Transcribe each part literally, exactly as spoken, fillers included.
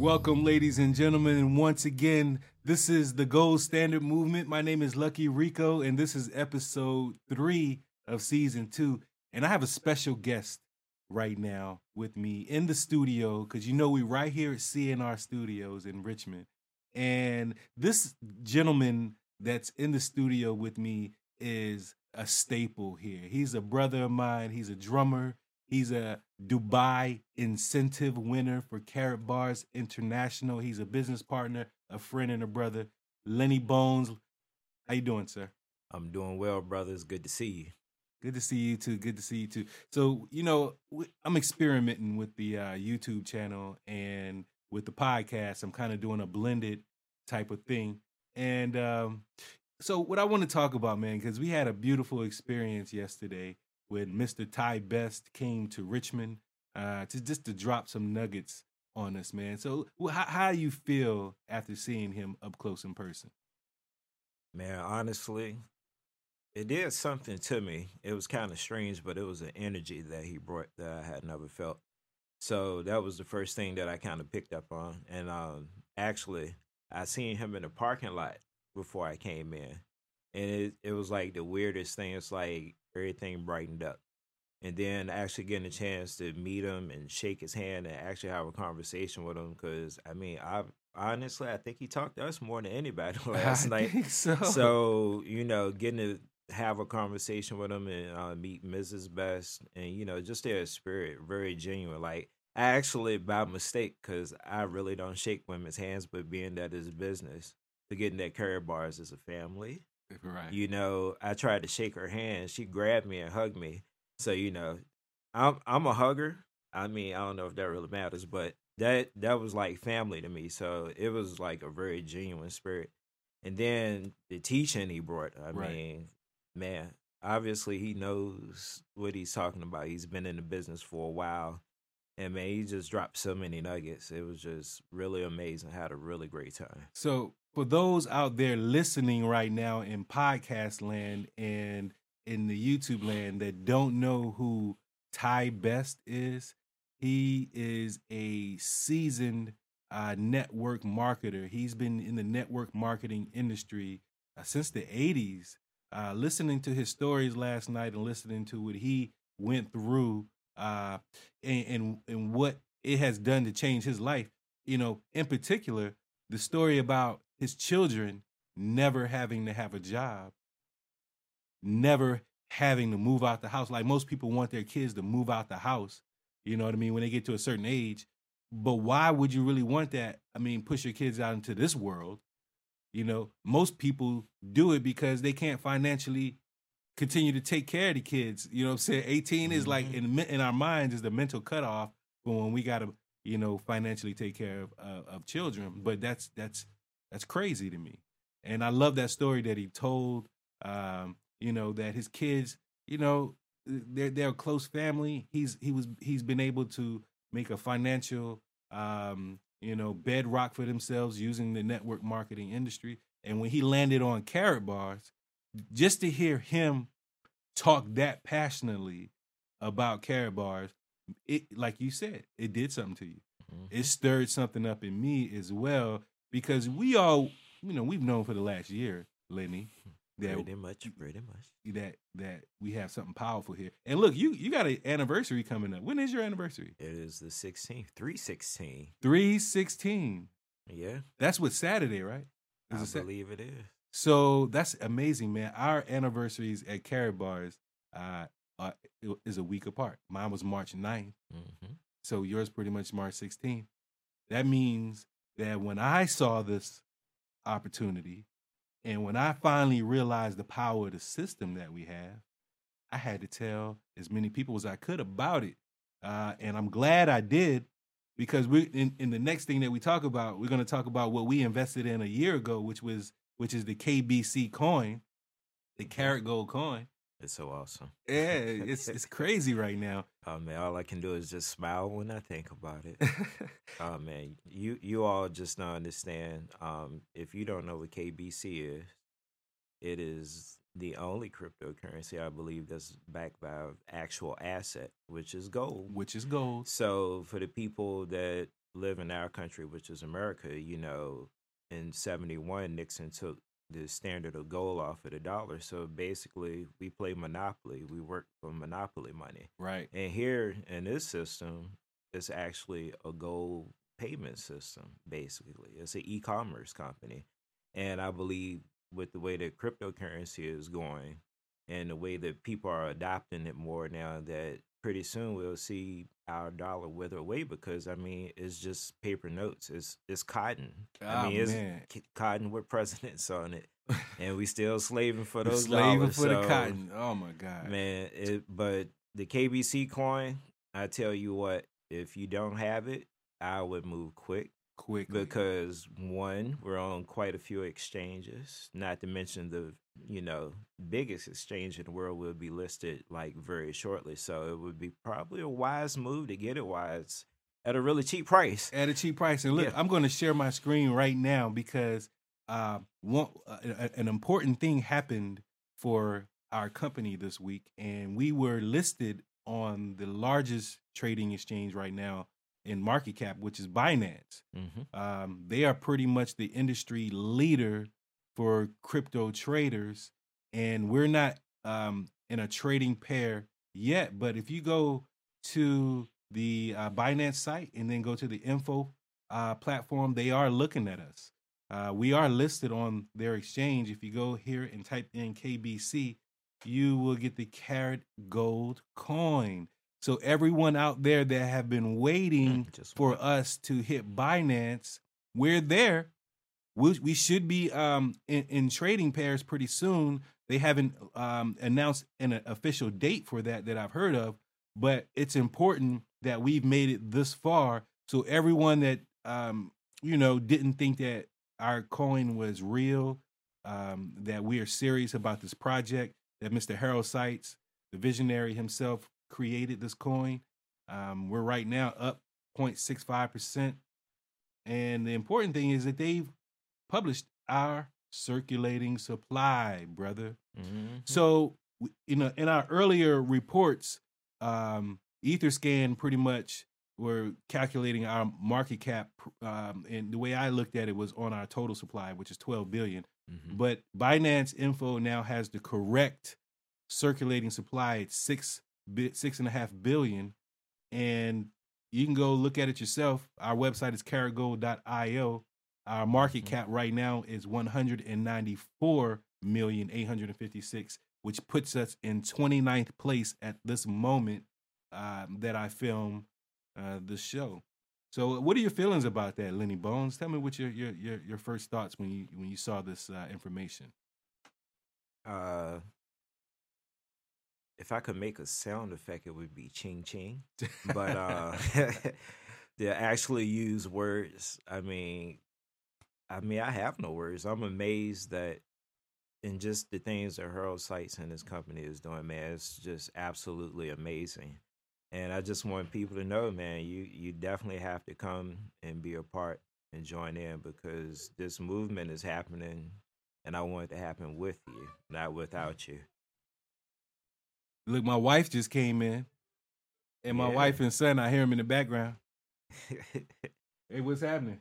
Welcome, ladies and gentlemen, and once again, this is the Gold Standard Movement. My name is Lucky Rico, and this is episode three of season two. And I have a special guest right now with me in the studio, because you know we're right here at C N R Studios in Richmond. And this gentleman that's in the studio with me is a staple here. He's a brother of mine. He's a drummer. He's a Dubai incentive winner for Karatbars International. He's a business partner, a friend, and a brother. Lenny Bones, how you doing, sir? I'm doing well, brother. It's good to see you. Good to see you too. Good to see you too. So, you know, I'm experimenting with the uh, YouTube channel and with the podcast. I'm kind of doing a blended type of thing. And um, so, what I want to talk about, man, because we had a beautiful experience yesterday. When Mister Ty Best came to Richmond uh, to just to drop some nuggets on us, man. So how, how do you feel after seeing him up close in person? Man, honestly, it did something to me. It was kind of strange, but it was an energy that he brought that I had never felt. So that was the first thing that I kind of picked up on. And um, actually, I seen him in the parking lot before I came in. And it, it was like the weirdest thing. It's like everything brightened up. And then actually getting a chance to meet him and shake his hand and actually have a conversation with him. Because, I mean, I honestly, I think he talked to us more than anybody last I night. Think so. so, you know, getting to have a conversation with him and uh, meet Missus Best and, you know, just their spirit, very genuine. Like, I actually, by mistake, because I really don't shake women's hands, but being that it's business, but getting that Karatbars is a family. Right. You know, I tried to shake her hand. She grabbed me and hugged me. So, you know, I'm I'm a hugger. I mean, I don't know if that really matters, but that that was like family to me. So it was like a very genuine spirit. And then the teaching he brought, I right. mean, man, obviously he knows what he's talking about. He's been in the business for a while. And, man, he just dropped so many nuggets. It was just really amazing. I had a really great time. So for those out there listening right now in podcast land and in the YouTube land that don't know who Ty Best is, he is a seasoned uh, network marketer. He's been in the network marketing industry uh, since the eighties. Uh, listening to his stories last night and listening to what he went through uh, and, and, and what it has done to change his life, you know, in particular, the story about his children never having to have a job, never having to move out the house. Like most people want their kids to move out the house, you know what I mean, when they get to a certain age. But why would you really want that? I mean, push your kids out into this world. You know, most people do it because they can't financially continue to take care of the kids. You know what I'm saying? eighteen mm-hmm. is like, in in our minds, is the mental cutoff for when we got to, you know, financially take care of uh, of children. But that's that's That's crazy to me. And I love that story that he told, um, you know, that his kids, you know, they're, they're a close family. He's he was he's been able to make a financial, um, you know, bedrock for themselves using the network marketing industry. And when he landed on Karatbars, just to hear him talk that passionately about Karatbars, it, like you said, it did something to you. Mm-hmm. It stirred something up in me as well. Because we all, you know, we've known for the last year, Lenny, that pretty much, pretty much that that we have something powerful here. And look, you you got an anniversary coming up. When is your anniversary? It is the sixteenth, three sixteen. Three sixteen. Yeah, that's what Saturday, right? Is I Saturday? believe it is. So that's amazing, man. Our anniversaries at Karatbars uh, are, is a week apart. Mine was March ninth, mm-hmm. so yours pretty much March sixteenth. That means that when I saw this opportunity and when I finally realized the power of the system that we have, I had to tell as many people as I could about it. Uh, and I'm glad I did, because we in, in the next thing that we talk about, we're going to talk about what we invested in a year ago, which was which is the K B C coin, the Karat Gold coin. It's so awesome. Yeah, it's it's crazy right now. Oh, man, all I can do is just smile when I think about it. Oh, man, you you all just don't understand. Um, if you don't know what K B C is, it is the only cryptocurrency, I believe, that's backed by an actual asset, which is gold. Which is gold. So for the people that live in our country, which is America, you know, in seventy-one, Nixon took the standard of gold off of the dollar. So basically, we play Monopoly. We work for Monopoly money. Right. And here in this system, it's actually a gold payment system, basically. It's an e-commerce company. And I believe with the way that cryptocurrency is going and the way that people are adopting it more now, that pretty soon we'll see our dollar wither away, because, I mean, it's just paper notes. It's it's cotton. Oh, I mean, it's man. cotton with presidents on it. And we still slaving for those slaving dollars. Slaving for so, the cotton. Oh, my God. Man, it, but the K B C coin, I tell you what, if you don't have it, I would move quick. Quickly. Because, one, we're on quite a few exchanges, not to mention the, you know, biggest exchange in the world will be listed, like, very shortly. So it would be probably a wise move to get it wise at a really cheap price. At a cheap price. And look, yeah. I'm going to share my screen right now because uh, one, uh, an important thing happened for our company this week, and we were listed on the largest trading exchange right now in market cap, which is Binance. Mm-hmm. Um, they are pretty much the industry leader for crypto traders, and we're not um, in a trading pair yet. But if you go to the uh, Binance site and then go to the info uh, platform, they are looking at us. Uh, we are listed on their exchange. If you go here and type in K B C, you will get the Karat Gold Coin. So everyone out there that have been waiting Just for wait. us to hit Binance, we're there. We, we should be um, in, in trading pairs pretty soon. They haven't um, announced an official date for that that I've heard of, but it's important that we've made it this far. So everyone that, um, you know, didn't think that our coin was real, um, that we are serious about this project, that Mister Harold Seitz, the visionary himself, created this coin. Um, we're right now up zero point six five percent. And the important thing is that they've published our circulating supply, brother. Mm-hmm. So, you know, in our earlier reports, um, Etherscan pretty much were calculating our market cap. Um, and the way I looked at it was on our total supply, which is twelve billion. Mm-hmm. But Binance Info now has the correct circulating supply at six. Six and a half billion, and you can go look at it yourself. Our website is karat gold dot i o. Our market cap right now is one hundred and ninety-four million eight hundred and fifty-six, which puts us in twenty-ninth place at this moment uh, that I film uh, the show. So, what are your feelings about that, Lenny Bones? Tell me what your your your, your first thoughts when you when you saw this uh, information. Uh. If I could make a sound effect, it would be ching ching. But uh, they actually use words. I mean, I mean, I have no words. I'm amazed that, and just the things that Harold Seitz and his company is doing, man, it's just absolutely amazing. And I just want people to know, man, you you definitely have to come and be a part and join in, because this movement is happening, and I want it to happen with you, not without you. Look, my wife just came in, and my yeah. wife and son, I hear them in the background. Hey, what's happening?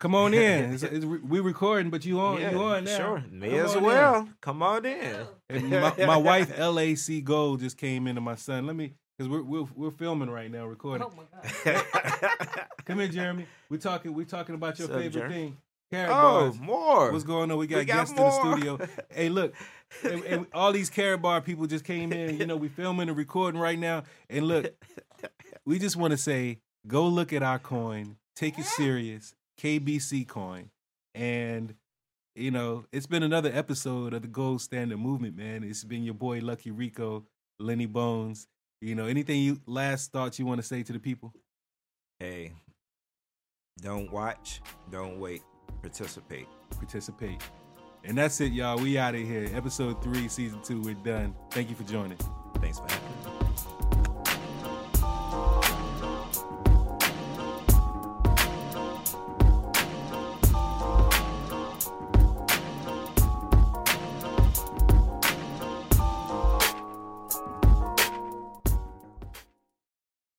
Come on in. It's, it's, we recording, but you on, yeah, you on now. Sure, may Come as well. In. Come on in. And my, my wife, L A C Gold, just came in, and my son. Let me, because we're, we're, we're filming right now, recording. Oh, my God. Come here, Jeremy. We're talking, we're talking about your What's favorite up, thing. Karat oh, bars. more. What's going on? We got, we got guests more. in the studio. Hey, look, and, and all these Karat Bar people just came in. You know, we filming and recording right now. And look, we just want to say, go look at our coin. Take it serious. K B C coin. And, you know, it's been another episode of the Gold Standard Movement, man. It's been your boy, Lucky Rico, Lenny Bones. You know, anything you last thoughts you want to say to the people? Hey, don't watch. Don't wait. Participate. Participate. And that's it, y'all. We out of here. Episode three, season two, we're done. Thank you for joining. Thanks for having me.